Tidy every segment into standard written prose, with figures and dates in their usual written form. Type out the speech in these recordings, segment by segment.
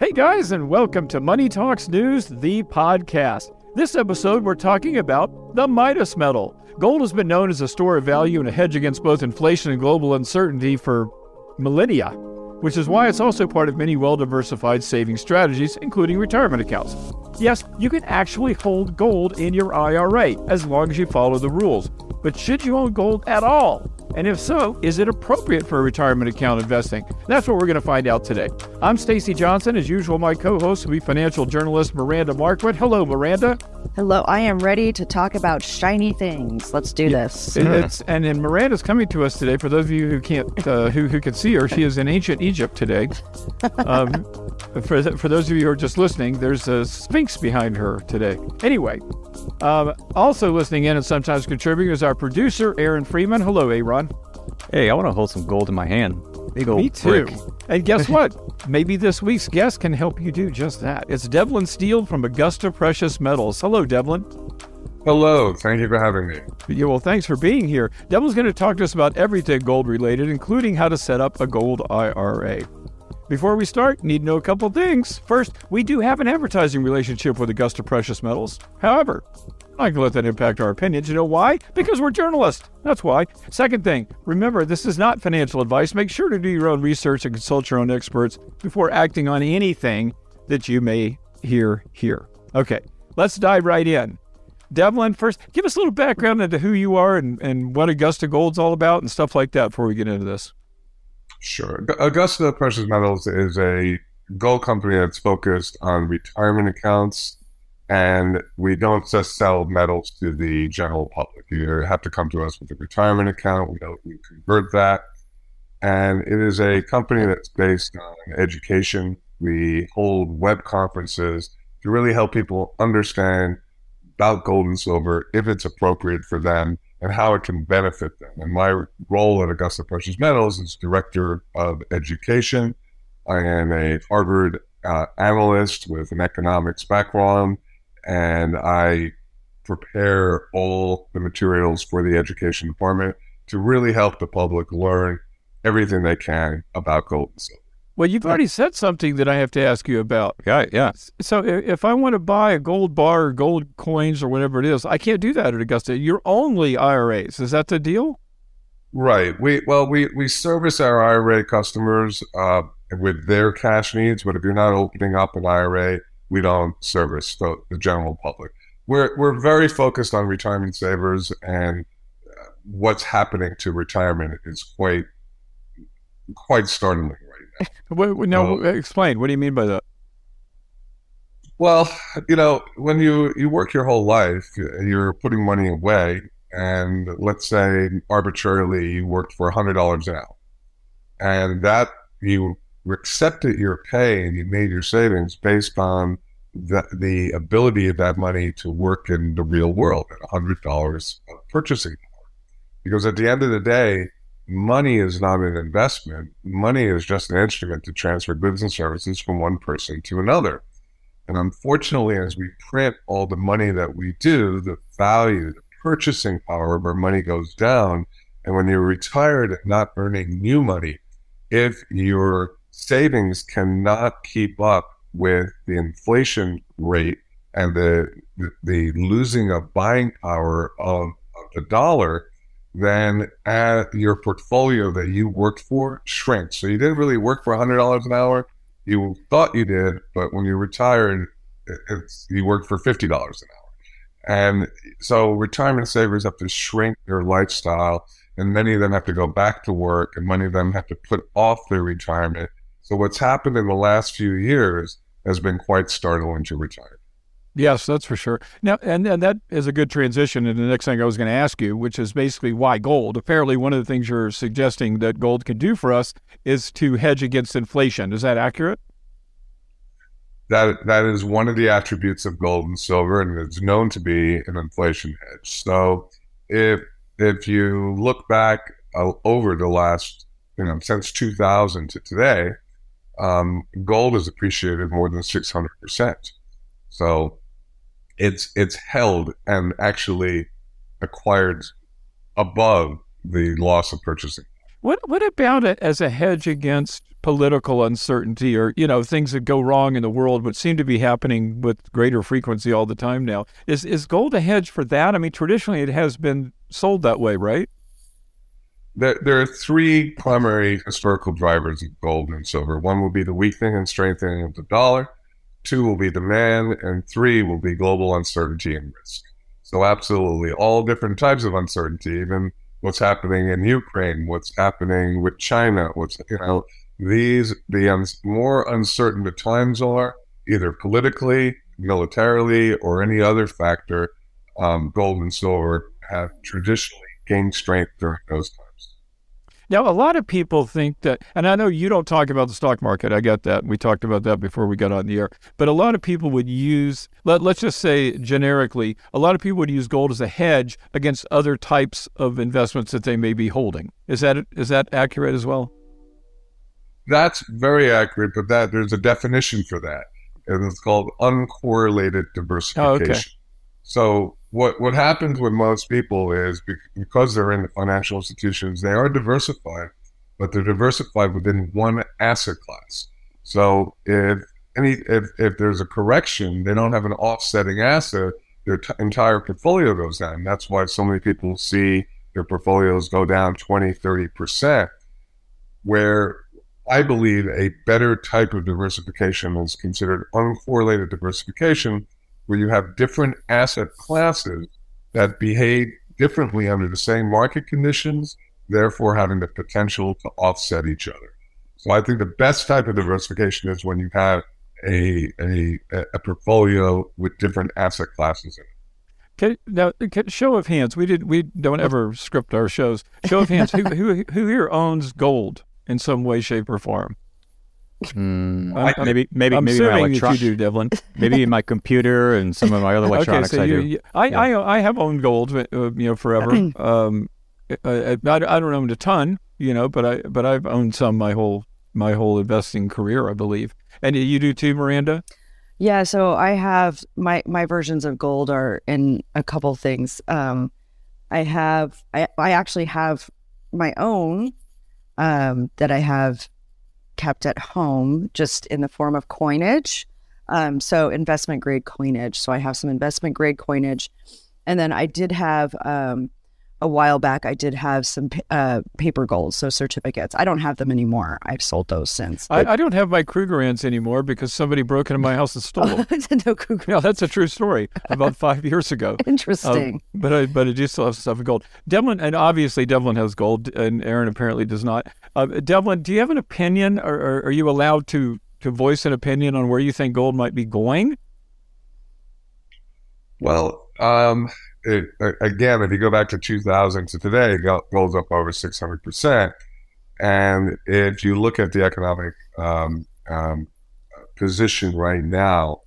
Hey guys, and welcome to Money Talks News, the podcast. This episode, we're talking about the Midas metal. Gold has been known as a store of value and a hedge against both inflation and global uncertainty for millennia, which is why it's also part of many well-diversified saving strategies, including retirement accounts. Yes, you can actually hold gold in your IRA as long as you follow the rules. But should you own gold at all? And if so, is it appropriate for a retirement account investing? That's what we're going to find out today. I'm Stacy Johnson. As usual, my co-host will be financial journalist Miranda Marquit. Hello, Miranda. Hello. I am ready to talk about shiny things. Let's do this. And Miranda's coming to us today. For those of you who can't, who can see her, she is in ancient Egypt today. For those of you who are just listening, there's a sphinx behind her today. Anyway, also listening in and sometimes contributing is our producer, Aaron Freeman. Hello, A-Ron. Hey, I want to hold some gold in my hand. Big old Me too. Brick. And guess what? Maybe this week's guest can help you do just that. It's Devlyn Steele from Augusta Precious Metals. Hello, Devlyn. Hello. Thank you for having me. Yeah, well, thanks for being here. Devlyn's going to talk to us about everything gold-related, including how to set up a gold IRA. Before we start, need to know a couple things. First, we do have an advertising relationship with Augusta Precious Metals. However, I can let that impact our opinions. You know why? Because we're journalists. That's why. Second thing, remember, this is not financial advice. Make sure to do your own research and consult your own experts before acting on anything that you may hear here. Okay, let's dive right in. Devlyn, first, give us a little background into who you are and what Augusta Gold's all about and stuff like that before we get into this. Sure. Augusta Precious Metals is a gold company that's focused on retirement accounts, and we don't just sell metals to the general public. You have to come to us with a retirement account. We help you convert that. And it is a company that's based on education. We hold web conferences to really help people understand about gold and silver, if it's appropriate for them, and how it can benefit them. And my role at Augusta Precious Metals is Director of Education. I am a Harvard analyst with an economics background, and I prepare all the materials for the education department to really help the public learn everything they can about gold and silver. Well, you've already said something that I have to ask you about. Yeah. So if I want to buy a gold bar or gold coins or whatever it is, I can't do that at Augusta. You're only IRAs. Is that the deal? Right. We service our IRA customers with their cash needs, but if you're not opening up an IRA, we don't service the general public. We're very focused on retirement savers, and what's happening to retirement is quite startling. No, explain. What do you mean by that? Well, when you work your whole life, you're putting money away, and let's say arbitrarily you worked for $100 an hour, and that you accepted your pay and you made your savings based on the ability of that money to work in the real world at $100 of purchasing power. Because at the end of the day, money is not an investment. Money is just an instrument to transfer goods and services from one person to another. And unfortunately, as we print all the money that we do, the value, the purchasing power of our money goes down. And when you're retired and not earning new money, if your savings cannot keep up with the inflation rate and the losing of buying power of the dollar, then your portfolio that you worked for shrinks. So you didn't really work for $100 an hour. You thought you did, but when you retired, you worked for $50 an hour. And so retirement savers have to shrink their lifestyle, and many of them have to go back to work, and many of them have to put off their retirement. So what's happened in the last few years has been quite startling to retirement. Yes, that's for sure. Now, and that is a good transition into the next thing I was going to ask you, which is basically why gold. Apparently, one of the things you're suggesting that gold can do for us is to hedge against inflation. Is that accurate? That is one of the attributes of gold and silver, and it's known to be an inflation hedge. So if you look back over the last, since 2000 to today, gold has appreciated more than 600%. So it's held and actually acquired above the loss of purchasing. What about it as a hedge against political uncertainty or, you know, things that go wrong in the world, which seem to be happening with greater frequency all the time now? Is gold a hedge for that? I mean, traditionally it has been sold that way, right? There are three primary historical drivers of gold and silver. One will be the weakening and strengthening of the dollar. Two will be demand, and three will be global uncertainty and risk. So absolutely all different types of uncertainty, even what's happening in Ukraine, what's happening with China, what's, you know, the more uncertain the times are, either politically, militarily, or any other factor, gold and silver have traditionally gained strength during those times. Now, a lot of people think that, and I know you don't talk about the stock market, I get that, we talked about that before we got on the air, but a lot of people would use, let's just say generically, a lot of people would use gold as a hedge against other types of investments that they may be holding. Is that accurate as well? That's very accurate, but there's a definition for that. And it's called uncorrelated diversification. Oh, okay. So what happens with most people is because they're in the financial institutions, they are diversified, but they're diversified within one asset class. So if there's a correction, they don't have an offsetting asset, their entire portfolio goes down. That's why so many people see their portfolios go down 20, 30%, where I believe a better type of diversification is considered uncorrelated diversification, where you have different asset classes that behave differently under the same market conditions, therefore having the potential to offset each other. So I think the best type of diversification is when you have a portfolio with different asset classes in it. Now, show of hands. We don't ever script our shows. Show of hands. who here owns gold in some way, shape, or form? Maybe my electronics. You do, Devlyn. Maybe my computer and some of my other electronics. Okay, so I have owned gold, you know, forever. I don't own a ton, you know, but I've owned some my whole investing career, I believe. And you do too, Miranda? Yeah. So I have my versions of gold are in a couple things. I actually have my own that I have kept at home just in the form of coinage. So investment grade coinage. So I have some investment grade coinage. And then I did have, a while back, I did have some paper gold, so certificates. I don't have them anymore. I've sold those since. I don't have my Krugerrands anymore because somebody broke into my house and stole them. No Krugerrands. No, that's a true story, about 5 years ago. Interesting. But I do still have stuff in gold. Devlyn, and obviously Devlyn has gold, and Aaron apparently does not. Devlyn, do you have an opinion, or are you allowed to voice an opinion on where you think gold might be going? Well, again, if you go back to 2000 to today, gold's up over 600%. And if you look at the economic position right now,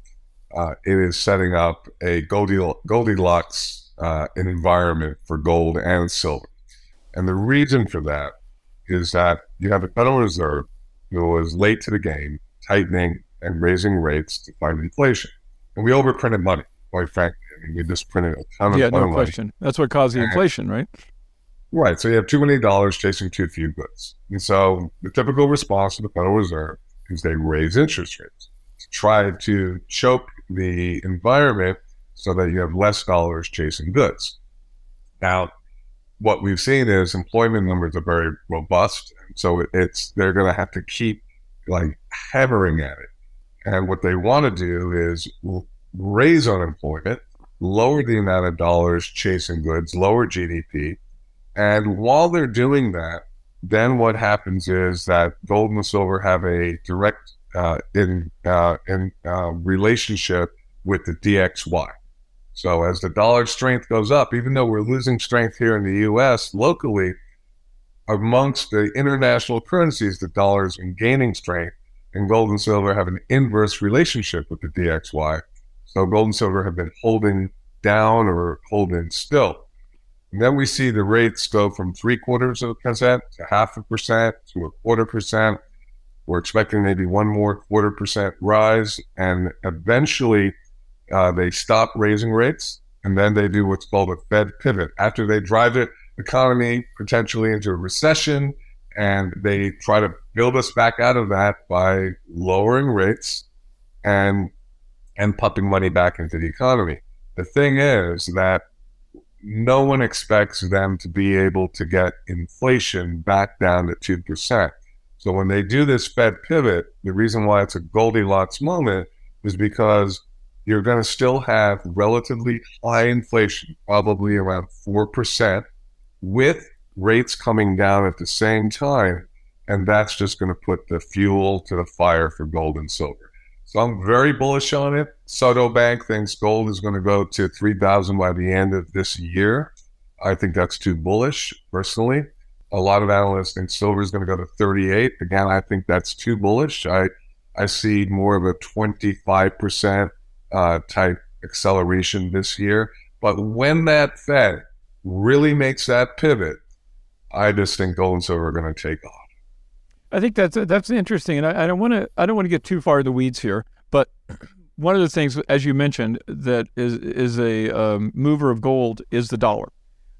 it is setting up a Goldilocks environment for gold and silver. And the reason for that is that you have a Federal Reserve who was late to the game, tightening and raising rates to fight inflation. And we overprinted money, quite frankly. We just printed a ton of money. Yeah, no question. That's what caused the inflation, right? Right. So you have too many dollars chasing too few goods. And so the typical response of the Federal Reserve is they raise interest rates to try to choke the environment so that you have less dollars chasing goods. Now, what we've seen is employment numbers are very robust. So they're going to have to keep like hammering at it. And what they want to do is raise unemployment, lower the amount of dollars chasing goods, lower GDP. And while they're doing that, then what happens is that gold and silver have a direct relationship with the DXY. So as the dollar strength goes up, even though we're losing strength here in the U.S. locally, amongst the international currencies, the dollar is gaining strength, and gold and silver have an inverse relationship with the DXY. So gold and silver have been holding down or holding still. And then we see the rates go from 0.75% to 0.5% to 0.25%. We're expecting maybe one more 0.25% rise. And eventually they stop raising rates. And then they do what's called a Fed pivot. After they drive the economy potentially into a recession And they try to build us back out of that by lowering rates and pumping money back into the economy. The thing is that no one expects them to be able to get inflation back down to 2%. So when they do this Fed pivot, the reason why it's a Goldilocks moment is because you're going to still have relatively high inflation, probably around 4%, with rates coming down at the same time, and that's just going to put the fuel to the fire for gold and silver. So I'm very bullish on it. Soto Bank thinks gold is going to go to 3,000 by the end of this year. I think that's too bullish, personally. A lot of analysts think silver is going to go to 38. Again, I think that's too bullish. I see more of a 25% type acceleration this year. But when that Fed really makes that pivot, I just think gold and silver are going to take off. I think that's interesting, and I don't want to get too far in the weeds here. But one of the things, as you mentioned, that is a mover of gold is the dollar.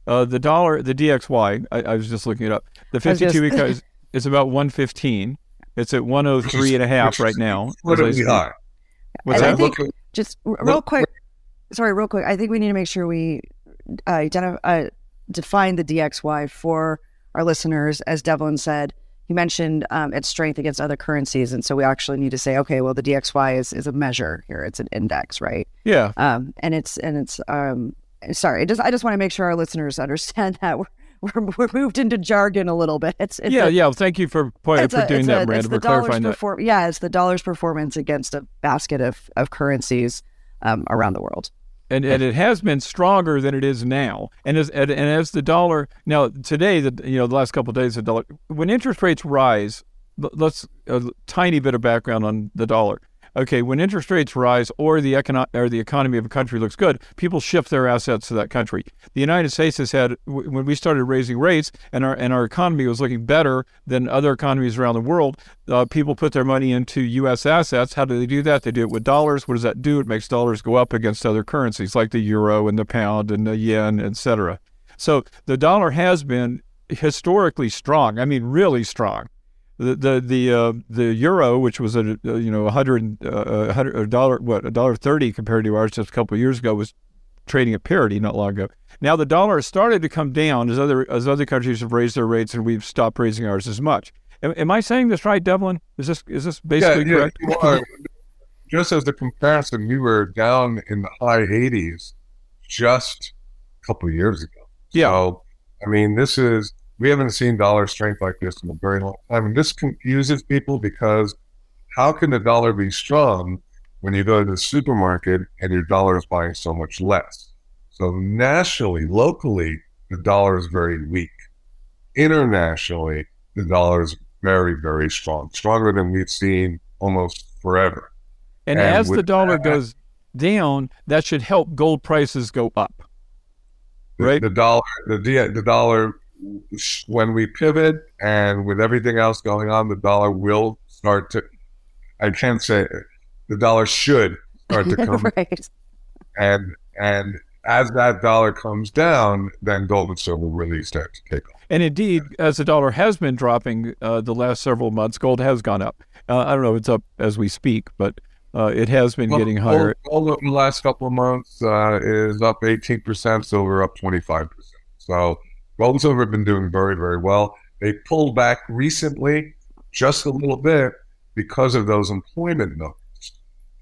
The DXY. I was just looking it up. The 52-week is about 115. It's at 103.5 right now. What are we at? Real quick. I think we need to make sure we define the DXY for our listeners. As Devlyn said, he mentioned its strength against other currencies, and so we actually need to say, okay, well, the DXY is a measure here; it's an index, right? Yeah. Sorry, I just want to make sure our listeners understand that we're moved into jargon a little bit. Well, thank you for doing that, Miranda, for clarifying that. It's the dollar's performance against a basket of currencies around the world. And it has been stronger than it is now. And as the dollar now today, the last couple of days, the dollar, when interest rates rise, let's a tiny bit of background on the dollar. Okay, when interest rates rise or the economy of a country looks good, people shift their assets to that country. The United States has had, when we started raising rates and our economy was looking better than other economies around the world, people put their money into U.S. assets. How do they do that? They do it with dollars. What does that do? It makes dollars go up against other currencies like the euro and the pound and the yen, etc. So the dollar has been historically strong. I mean, really strong. The euro, which was $1.30 compared to ours just a couple of years ago, was trading at parity not long ago. Now the dollar has started to come down as other countries have raised their rates and we've stopped raising ours as much. Am I saying this right, Devlyn? Is this basically correct? Just as the comparison, we were down in the high 80s just a couple of years ago. Yeah, so, I mean, this is. We haven't seen dollar strength like this in a very long time. And this confuses people because how can the dollar be strong when you go to the supermarket and your dollar is buying so much less? So nationally, locally, the dollar is very weak. Internationally, the dollar is very, very strong, stronger than we've seen almost forever. And as the dollar goes down, that should help gold prices go up, right? The dollar... When we pivot and with everything else going on, the dollar will start to, I can't say, the dollar should start to come right. And as that dollar comes down, then gold and silver really start to take off. And indeed, as the dollar has been dropping the last several months, gold has gone up. I don't know if it's up as we speak, but it has been getting higher. Gold in the last couple of months is up 18%, silver up 25%. So gold and silver have been doing very, very well. They pulled back recently just a little bit because of those employment numbers.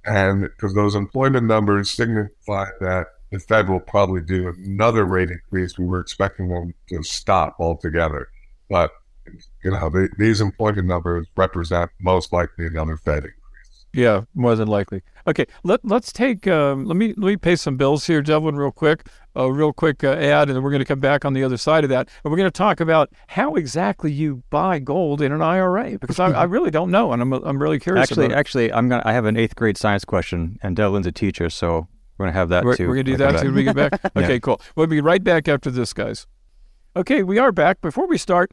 And because those employment numbers signify that the Fed will probably do another rate increase. We were expecting them to stop altogether. But, these employment numbers represent most likely another Fed increase. Yeah, more than likely. Okay, let's take. Let me pay some bills here, Devlyn, real quick. Ad, and then we're going to come back on the other side of that, and we're going to talk about how exactly you buy gold in an IRA because I really don't know, and I'm really curious. Actually, I have an 8th grade science question, and Devlyn's a teacher, so we're going to have that too. We're going to do that when we get back. Okay, cool. We'll be right back after this, guys. Okay, we are back. Before we start.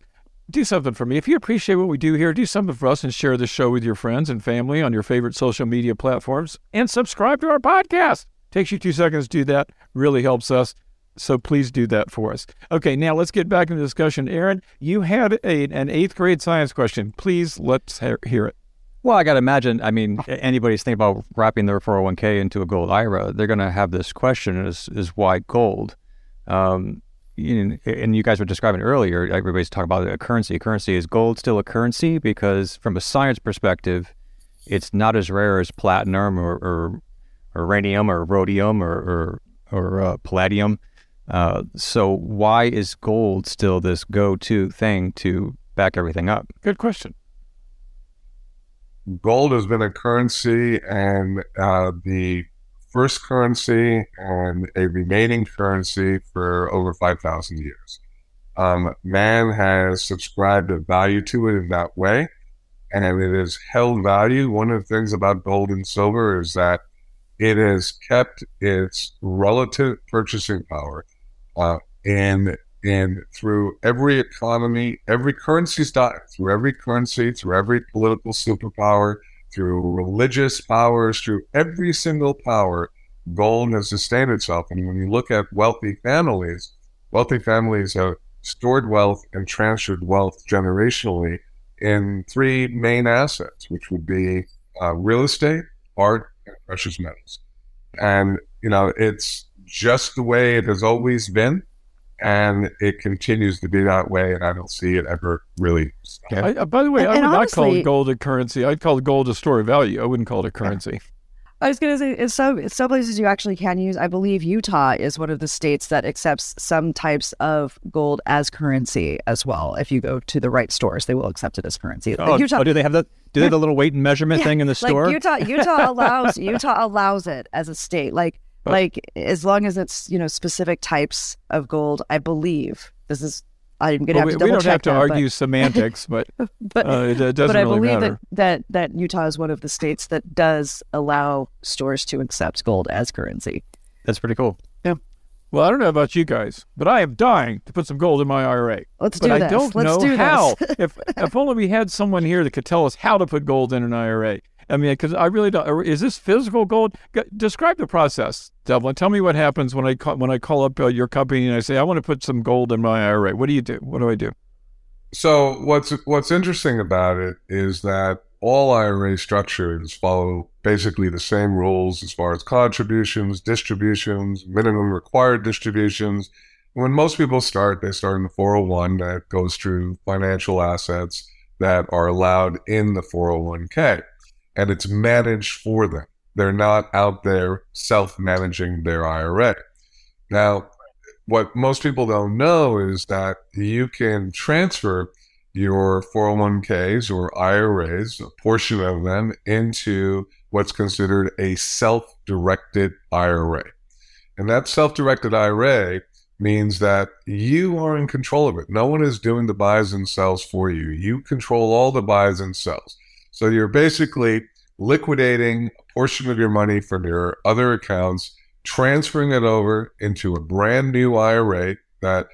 Do something for me. If you appreciate what we do here, do something for us and share this show with your friends and family on your favorite social media platforms and subscribe to our podcast. Takes you 2 seconds to do that. Really helps us. So please do that for us. Okay, now let's get back into the discussion. Aaron, you had an 8th grade science question. Please, let's hear it. Well, I got to imagine, I mean, anybody's thinking about wrapping their 401k into a gold IRA, they're going to have this question is why gold? And you guys were describing earlier, everybody's talking about a currency. Currency, is gold still a currency? Because from a science perspective, it's not as rare as platinum or uranium or rhodium or palladium. So why is gold still this go-to thing to back everything up? Good question. Gold has been a currency and the first currency and a remaining currency for over 5,000 years. Man has subscribed a value to it in that way, and it is held value. One of the things about gold and silver is that it has kept its relative purchasing power and through every economy, every currency stock, through every currency, through every political superpower, through religious powers, through every single power, gold has sustained itself. And when you look at wealthy families have stored wealth and transferred wealth generationally in three main assets, which would be real estate, art, and precious metals. And, you know, it's just the way it has always been. And it continues to be that way, and I don't see it ever really stop. By the way, I would honestly not call gold a currency. I'd call gold a store of value. I wouldn't call it a currency. I was going to say, in some places you actually can use, I believe Utah is one of the states that accepts some types of gold as currency as well. If you go to the right stores, they will accept it as currency. Oh, like Utah, do they have that? Do they have the little weight and measurement thing in the store? Like Utah allows it as a state. Like as long as it's, you know, specific types of gold, I believe this is. I'm going to have to double check. We don't have to argue semantics, but it doesn't really matter. But I believe that Utah is one of the states that does allow stores to accept gold as currency. That's pretty cool. Yeah. Well, I don't know about you guys, but I am dying to put some gold in my IRA. Let's do this. I don't know how. If only we had someone here that could tell us how to put gold in an IRA. I mean, because I really don't. Is this physical gold? Describe the process, Devlyn. Tell me what happens when I call up your company and I say I want to put some gold in my IRA. What do you do? What do I do? So what's interesting about it is that all IRA structures follow basically the same rules as far as contributions, distributions, minimum required distributions. When most people start, they start in the 401 that goes through financial assets that are allowed in the 401k. And it's managed for them. They're not out there self-managing their IRA. Now, what most people don't know is that you can transfer your 401ks or IRAs, a portion of them, into what's considered a self-directed IRA. And that self-directed IRA means that you are in control of it. No one is doing the buys and sells for you. You control all the buys and sells. So you're basically liquidating a portion of your money from your other accounts, transferring it over into a brand new IRA that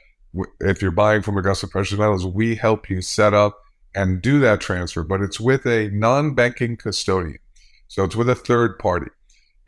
if you're buying from Augusta Precious Metals, we help you set up and do that transfer, but it's with a non-banking custodian. So it's with a third party.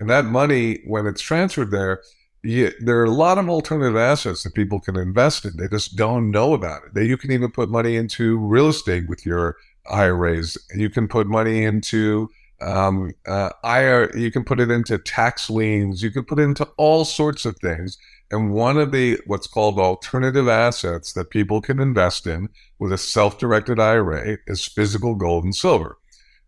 And that money, when it's transferred there, there are a lot of alternative assets that people can invest in. They just don't know about it. You can even put money into real estate with your IRAs. You can put money into IRA. You can put it into tax liens. You can put it into all sorts of things. And one of the what's called alternative assets that people can invest in with a self-directed IRA is physical gold and silver.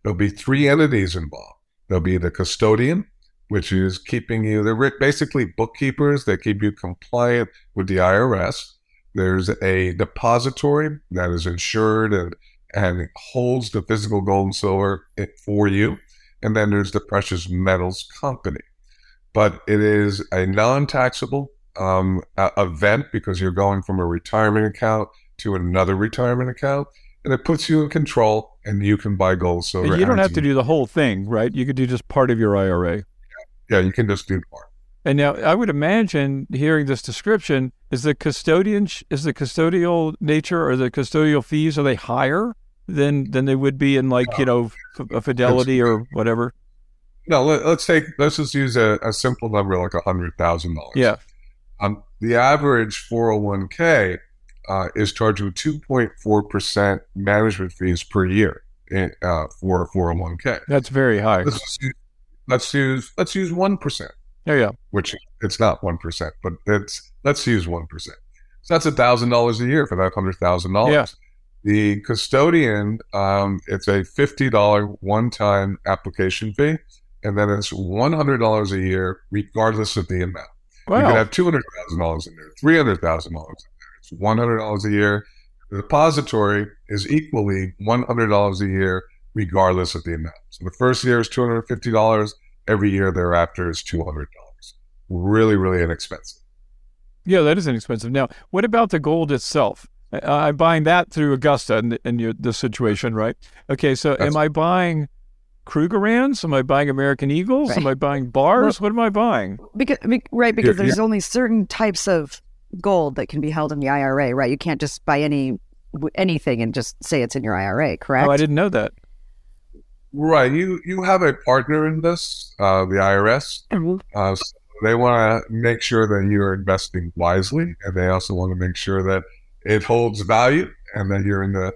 There'll be three entities involved. There'll be the custodian, which is keeping you. They're basically bookkeepers that keep you compliant with the IRS. There's a depository that is insured and it holds the physical gold and silver for you. And then there's the precious metals company. But it is a non-taxable event because you're going from a retirement account to another retirement account. And it puts you in control and you can buy gold and silver. You don't have to do the whole thing, right? You could do just part of your IRA. Yeah, you can just do part. And now I would imagine hearing this description, is the custodial nature or the custodial fees, are they higher than they would be in a Fidelity or whatever? No, let's just use a simple number like $100,000. Yeah. the average 401k is charging 2.4% management fees per year for a 401k. That's very high. Let's use 1%. Yeah. Which it's not 1%, but let's use 1%. So that's $1,000 a year for that $100,000. Yeah. The custodian, it's a $50 one-time application fee, and then it's $100 a year, regardless of the amount. Wow. You can have $200,000 in there, $300,000 in there. It's $100 a year. The depository is equally $100 a year, regardless of the amount. So the first year is $250. Every year thereafter is $200. Really, really inexpensive. Yeah, that is inexpensive. Now, what about the gold itself? I'm buying that through Augusta in this situation, right? Okay, so am I buying Krugerrands? Am I buying American Eagles? Right. Am I buying bars? Well, what am I buying? Because there's only certain types of gold that can be held in the IRA, right? You can't just buy anything and just say it's in your IRA, correct? Oh, I didn't know that. Right. You have a partner in this, the IRS. Mm-hmm. So they want to make sure that you're investing wisely, and they also want to make sure that it holds value, and then you're in the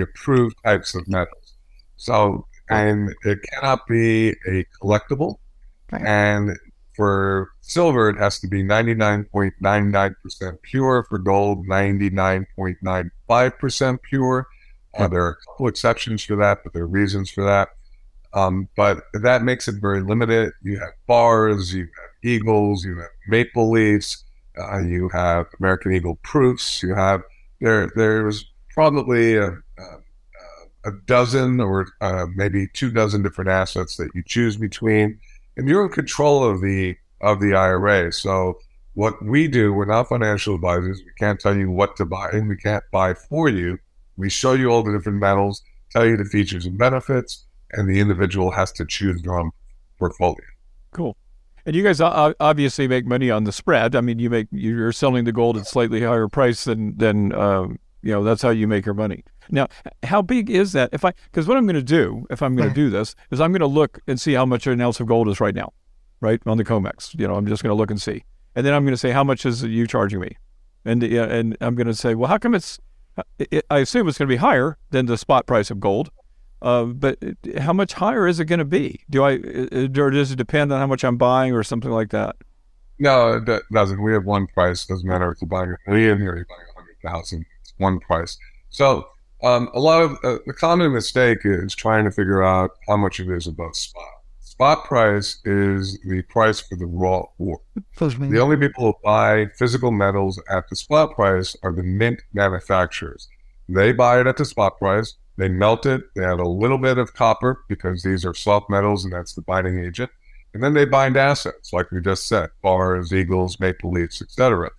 approved types of metals. So, and it cannot be a collectible. Right. And for silver, it has to be 99.99% pure. For gold, 99.95% pure. There are a couple exceptions for that, but there are reasons for that. But that makes it very limited. You have bars, you have eagles, you have maple leaves. You have American Eagle proofs. You have there's probably a dozen or maybe 2 dozen different assets that you choose between, and you're in control of the IRA. So what we do, we're not financial advisors. We can't tell you what to buy, and we can't buy for you. We show you all the different metals, tell you the features and benefits, and the individual has to choose their own portfolio. Cool. And you guys obviously make money on the spread. I mean, you're selling the gold at slightly higher price than that's how you make your money. Now, how big is that? Because what I'm going to do, if I'm going to do this, is I'm going to look and see how much an ounce of gold is right now, right, on the COMEX. I'm just going to look and see. And then I'm going to say, how much is you charging me? And I'm going to say, well, how come I assume it's going to be higher than the spot price of gold. But how much higher is it going to be? Or does it depend on how much I'm buying or something like that? No, it doesn't. We have one price. It doesn't matter if you're buying $1 million or you're buying $100,000. It's one price. So a lot of the common mistake is trying to figure out how much it is above spot. Spot price is the price for the raw ore. The only people who buy physical metals at the spot price are the mint manufacturers. They buy it at the spot price. They melt it, they add a little bit of copper because these are soft metals and that's the binding agent. And then they bind assets, like we just said, bars, eagles, maple leaves, etc.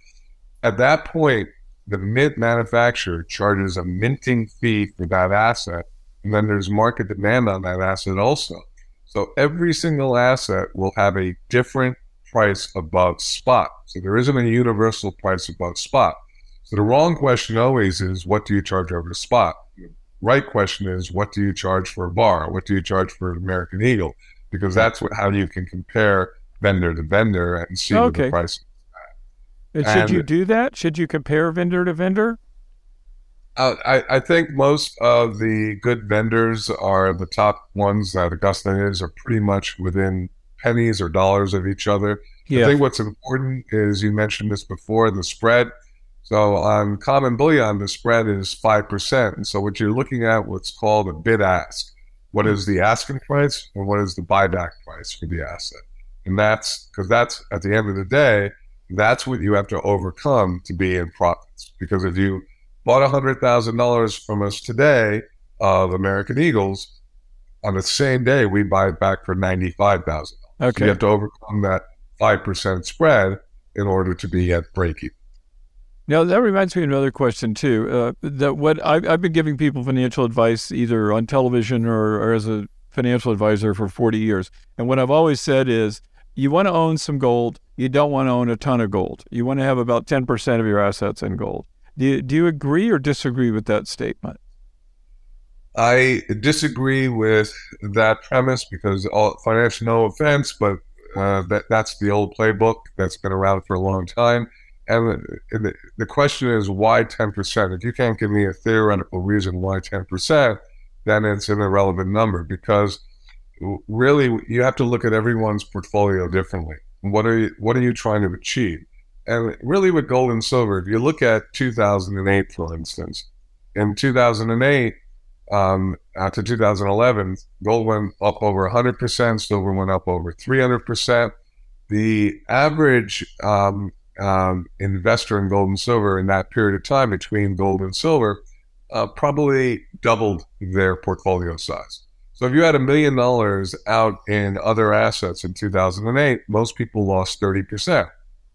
At that point, the mint manufacturer charges a minting fee for that asset, and then there's market demand on that asset also. So every single asset will have a different price above spot. So there isn't a universal price above spot. So the wrong question always is, what do you charge over spot? Right question is, what do you charge for a bar? What do you charge for an American Eagle? Because that's how you can compare vendor to vendor and see what the price is. And should you do that? Should you compare vendor to vendor? I think most of the good vendors are the top ones that Augusta is are pretty much within pennies or dollars of each other. Yeah. I think what's important is, you mentioned this before, the spread. So on common bullion, the spread is 5%. And so what you're looking at, what's called a bid-ask. What is the asking price, and what is the buyback price for the asset? And that's at the end of the day, that's what you have to overcome to be in profits. Because if you bought $100,000 from us today of American Eagles, on the same day, we buy it back for $95,000. Okay. So you have to overcome that 5% spread in order to be at break-even. Now, that reminds me of another question, too. I've been giving people financial advice either on television or as a financial advisor for 40 years. And what I've always said is, you want to own some gold. You don't want to own a ton of gold. You want to have about 10% of your assets in gold. Do you agree or disagree with that statement? I disagree with that premise because, no offense, but That's the old playbook that's been around for a long time. And the question is, why 10%? If you can't give me a theoretical reason why 10%, then it's an irrelevant number, because really you have to look at everyone's portfolio differently. What are you trying to achieve? And really with gold and silver, if you look at 2008, for instance, in 2008 to 2011, gold went up over 100%, silver went up over 300%. The average investor in gold and silver in that period of time between gold and silver probably doubled their portfolio size. So if you had $1 million out in other assets in 2008, most people lost 30%.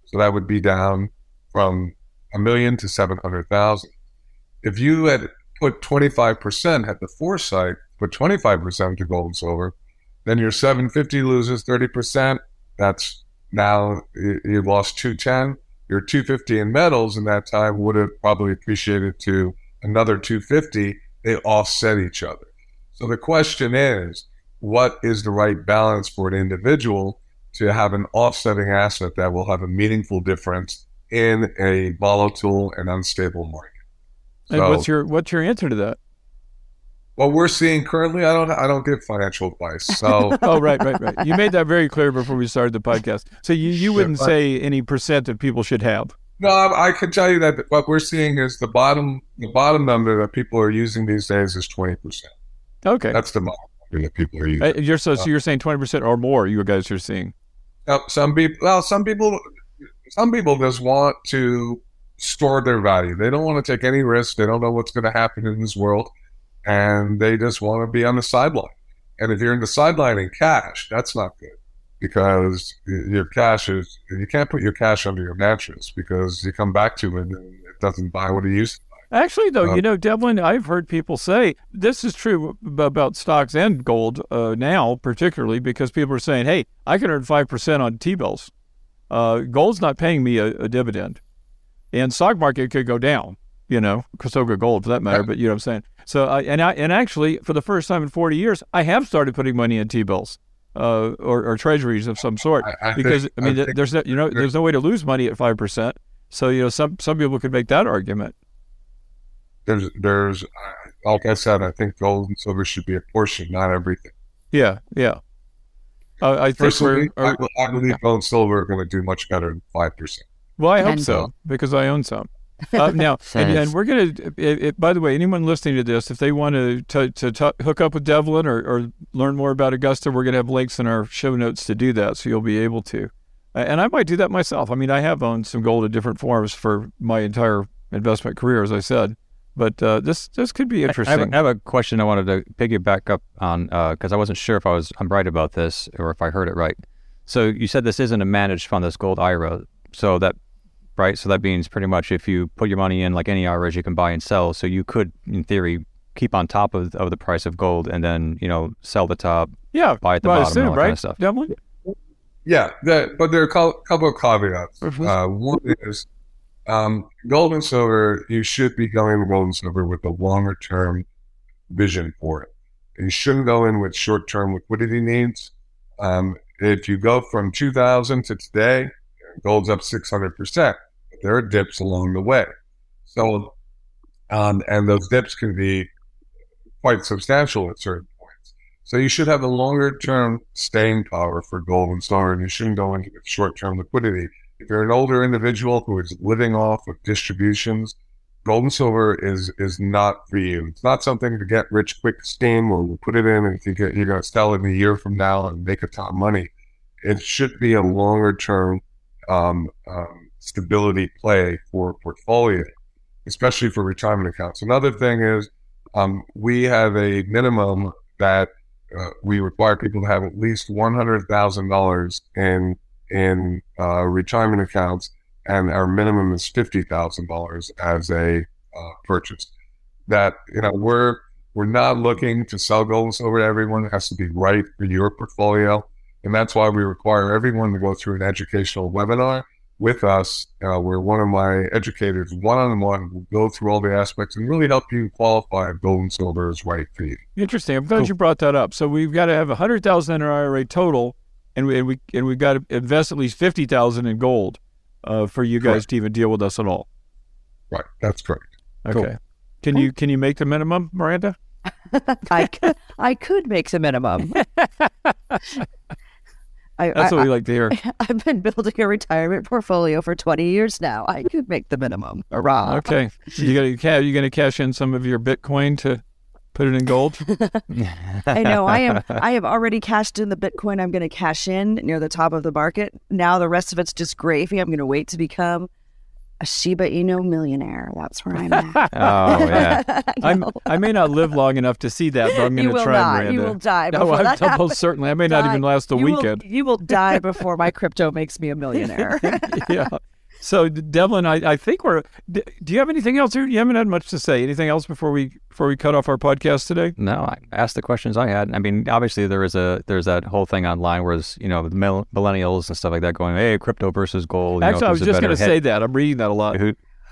So that would be down from $1 million to 700,000. If you had put 25%, had the foresight, put 25% to gold and silver, then your 750 loses 30%. That's now you lost 210. Your 250 in metals in that time would have probably appreciated to another 250. They offset each other. So the question is, what is the right balance for an individual to have an offsetting asset that will have a meaningful difference in a volatile and unstable market? So, and what's your answer to that? What we're seeing currently, I don't give financial advice. So Oh right. You made that very clear before we started the podcast. So you wouldn't say any percent that people should have. No, I can tell you that what we're seeing is the bottom number that people are using these days is 20%. Okay, that's the model that people are using. So you're saying 20% or more you guys are seeing. Some people just want to store their value. They don't want to take any risk. They don't know what's going to happen in this world, and they just want to be on the sideline. And if you're in the sideline in cash, that's not good, because your cash is, you can't put your cash under your mattress because you come back to it and it doesn't buy what it used to buy. Actually, though, Devlyn, I've heard people say, this is true about stocks and gold now, particularly because people are saying, hey, I can earn 5% on T-bills. Gold's not paying me a dividend. And stock market could go down, so could gold for that matter, but you know what I'm saying? So, actually, for the first time in 40 years, I have started putting money in T-bills or treasuries of some sort, because there's no way to lose money at 5%. So, some people could make that argument. There's like I said, I think gold and silver should be a portion, not everything. Yeah. I believe gold and silver are going to do much better than 5%. Well, I hope so, because I own some. Now, and we're going to, by the way, anyone listening to this, if they want to hook up with Devlyn or learn more about Augusta, we're going to have links in our show notes to do that, so you'll be able to. And I might do that myself. I mean, I have owned some gold in different forms for my entire investment career, as I said. But this could be interesting. I have a question I wanted to piggyback up on, because I wasn't sure if I'm right about this or if I heard it right. So you said this isn't a managed fund, this gold IRA. So that, right? So that means pretty much if you put your money in like any IRAs, you can buy and sell. So you could, in theory, keep on top of the price of gold and then, sell the top, buy at the bottom, and all that kind of stuff. Devlyn? Yeah, but there are a couple of caveats. One is gold and silver, you should be going to gold and silver with a longer term vision for it. You shouldn't go in with short term liquidity needs. If you go from 2000 to today, gold's up 600%. There are dips along the way. So, and those dips can be quite substantial at certain points. So you should have a longer-term staying power for gold and silver, and you shouldn't go into short-term liquidity. If you're an older individual who is living off of distributions, gold and silver is not for you. It's not something to get rich quick scheme where you put it in and you're going to sell it in a year from now and make a ton of money. It should be a longer-term stability play for a portfolio, especially for retirement accounts. Another thing is we have a minimum that we require people to have at least $100,000 in retirement accounts, and our minimum is $50,000 as a purchase. That we're not looking to sell gold and silver to everyone. It has to be right for your portfolio. And that's why we require everyone to go through an educational webinar with us, where one of my educators, one-on-one, will go through all the aspects and really help you qualify if gold and silver is right for you. Interesting. I'm glad you brought that up. So we've got to have $100,000 in our IRA total, and we got to invest at least $50,000 in gold for you guys to even deal with us at all. Right, that's correct. Okay, cool. Can you make the minimum, Miranda? I could make the minimum. That's what we like to hear. I've been building a retirement portfolio for 20 years now. I could make the minimum. Hurrah. Okay. Are you going to cash in some of your Bitcoin to put it in gold? I know. I have already cashed in the Bitcoin I'm going to cash in near the top of the market. Now the rest of it's just gravy. I'm going to wait to become a Shiba Inu millionaire. That's where I'm at. Oh, yeah. I may not live long enough to see that, but I'm going to try, Miranda. You will die before that happens. Almost certainly. I may not even last the weekend. You will die before my crypto makes me a millionaire. Yeah. So, Devlyn, I think we're... Do you have anything else here? You haven't had much to say. Anything else before we cut off our podcast today? No, I asked the questions I had. I mean, obviously, there's that whole thing online where it's, the millennials and stuff like that going, hey, crypto versus gold. Actually, I was just going to say that. I'm reading that a lot.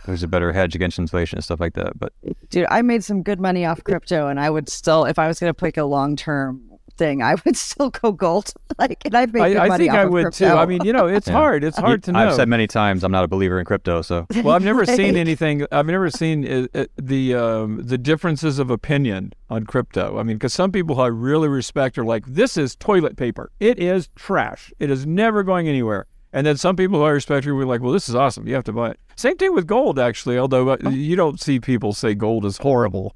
Who's a better hedge against inflation and stuff like that. But dude, I made some good money off crypto, and I would still, if I was going to pick a long-term thing, I would still go gold. And I'd make good money off of crypto. Too. I mean, it's hard. It's hard to know. I've said many times I'm not a believer in crypto. So I've never seen anything. I've never seen the differences of opinion on crypto. I mean, because some people who I really respect are like, this is toilet paper. It is trash. It is never going anywhere. And then some people who I respect will be like, well, this is awesome. You have to buy it. Same thing with gold, actually. Although you don't see people say gold is horrible.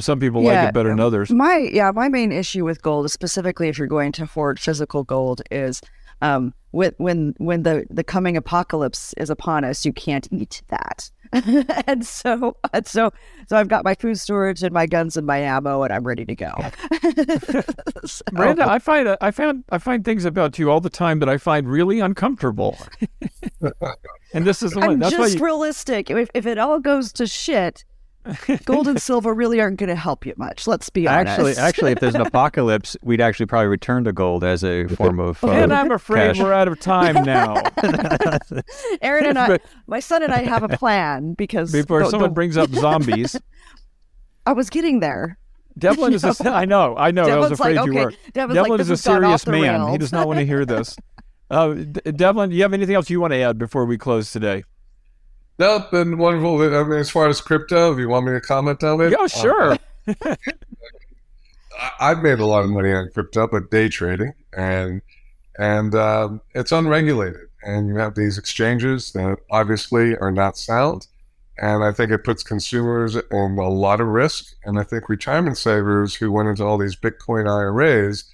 Some people like it better than others. My main issue with gold, is specifically if you're going to hoard physical gold, is when the coming apocalypse is upon us, you can't eat that. And so I've got my food storage and my guns and my ammo, and I'm ready to go. So. Miranda, I find things about you all the time that I find really uncomfortable. And this is the one. That's just realistic. If it all goes to shit, gold and silver really aren't going to help you much. Let's be honest. Actually, if there's an apocalypse, we'd actually probably return to gold as a form of and I'm afraid cash. We're out of time now. Aaron and I, my son and I, have a plan because before someone brings up zombies, I was getting there. Devlyn is. I know. Devlin's, I was afraid you were. Devlyn is a serious man. He does not want to hear this. Devlyn, do you have anything else you want to add before we close today? No, been wonderful. I mean, as far as crypto, if you want me to comment on it? Yeah, sure. I've made a lot of money on crypto, but day trading, and it's unregulated. And you have these exchanges that obviously are not sound. And I think it puts consumers in a lot of risk. And I think retirement savers who went into all these Bitcoin IRAs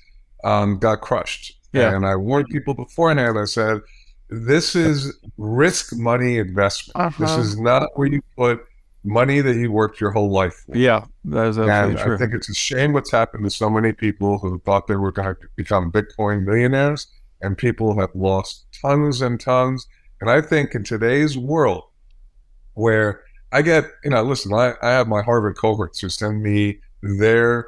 got crushed. Yeah. And I warned people beforehand. I said, this is risk money investment. Uh-huh. This is not where you put money that you worked your whole life for. Yeah, that is absolutely true. I think it's a shame what's happened to so many people who thought they were going to become Bitcoin millionaires, and people have lost tons and tons. And I think in today's world where I get, listen, I have my Harvard cohorts who send me their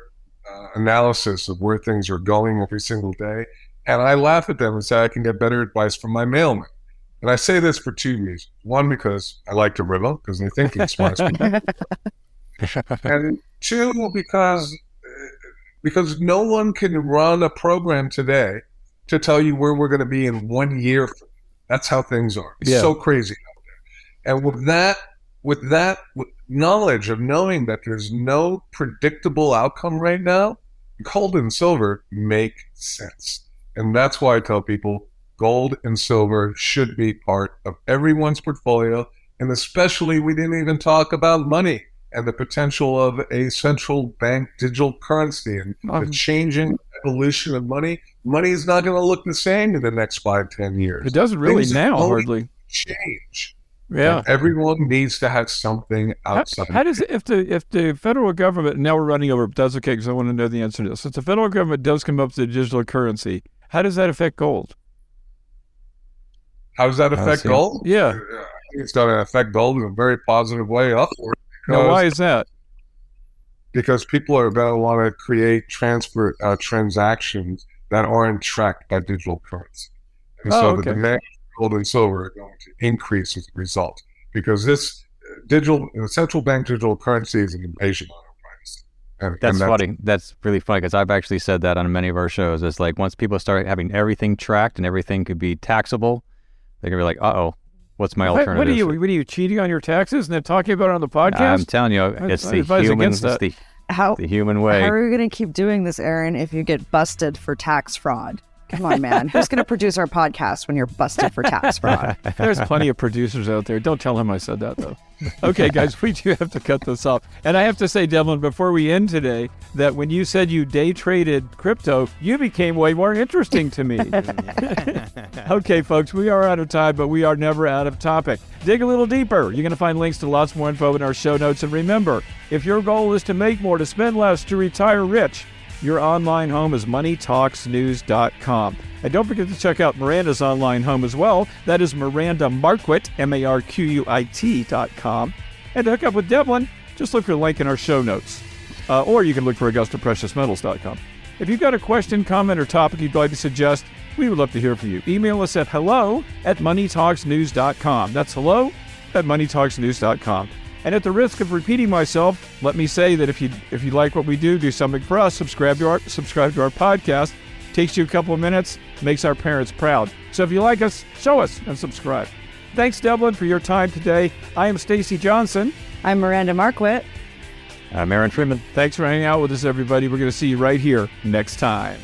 analysis of where things are going every single day. And I laugh at them and say I can get better advice from my mailman. And I say this for two reasons. One, because I like to riddle, because they think it's smart. And two, because no one can run a program today to tell you where we're going to be in 1 year. That's how things are. It's so crazy out there. And with that knowledge of knowing that there's no predictable outcome right now, gold and silver make sense. And that's why I tell people gold and silver should be part of everyone's portfolio. And especially, we didn't even talk about money and the potential of a central bank digital currency and the changing evolution of money. Money is not going to look the same in the next 5-10 years. It doesn't really now, hardly. Change. Yeah. And everyone needs to have something outside. How does, if the federal government, now we're running over, but that's okay because I want to know the answer to this. If the federal government does come up with a digital currency, how does that affect gold? How does that affect gold? Yeah. I think it's going to affect gold in a very positive way upward. Now, why is that? Because people are going to want to create transactions that aren't tracked by digital currency. And the demand for gold and silver are going to increase as a result. Because this central bank digital currency is an invasion on our privacy. That's funny. That's really funny because I've actually said that on many of our shows. It's like once people start having everything tracked and everything could be taxable, they're going to be like, uh-oh, what's my alternative? What are you cheating on your taxes and then talking about it on the podcast? I'm telling you, it's the human way. How are you going to keep doing this, Aaron, if you get busted for tax fraud? Come on, man. Who's going to produce our podcast when you're busted for tax fraud? There's plenty of producers out there. Don't tell him I said that, though. Okay, guys, we do have to cut this off. And I have to say, Devlyn, before we end today, that when you said you day traded crypto, you became way more interesting to me. Okay, folks, we are out of time, but we are never out of topic. Dig a little deeper. You're going to find links to lots more info in our show notes. And remember, if your goal is to make more, to spend less, to retire rich, your online home is moneytalksnews.com. And don't forget to check out Miranda's online home as well. That is Miranda Marquit, MARQUIT.com. And to hook up with Devlyn, just look for the link in our show notes. Or you can look for AugustaPreciousMetals.com. If you've got a question, comment, or topic you'd like to suggest, we would love to hear from you. Email us at hello@moneytalksnews.com. That's hello@moneytalksnews.com. And at the risk of repeating myself, let me say that if you like what we do, do something for us. Subscribe to our podcast. Takes you a couple of minutes, makes our parents proud. So if you like us, show us and subscribe. Thanks, Devlyn, for your time today. I am Stacy Johnson. I'm Miranda Marquit. I'm Aaron Freeman. Thanks for hanging out with us, everybody. We're going to see you right here next time.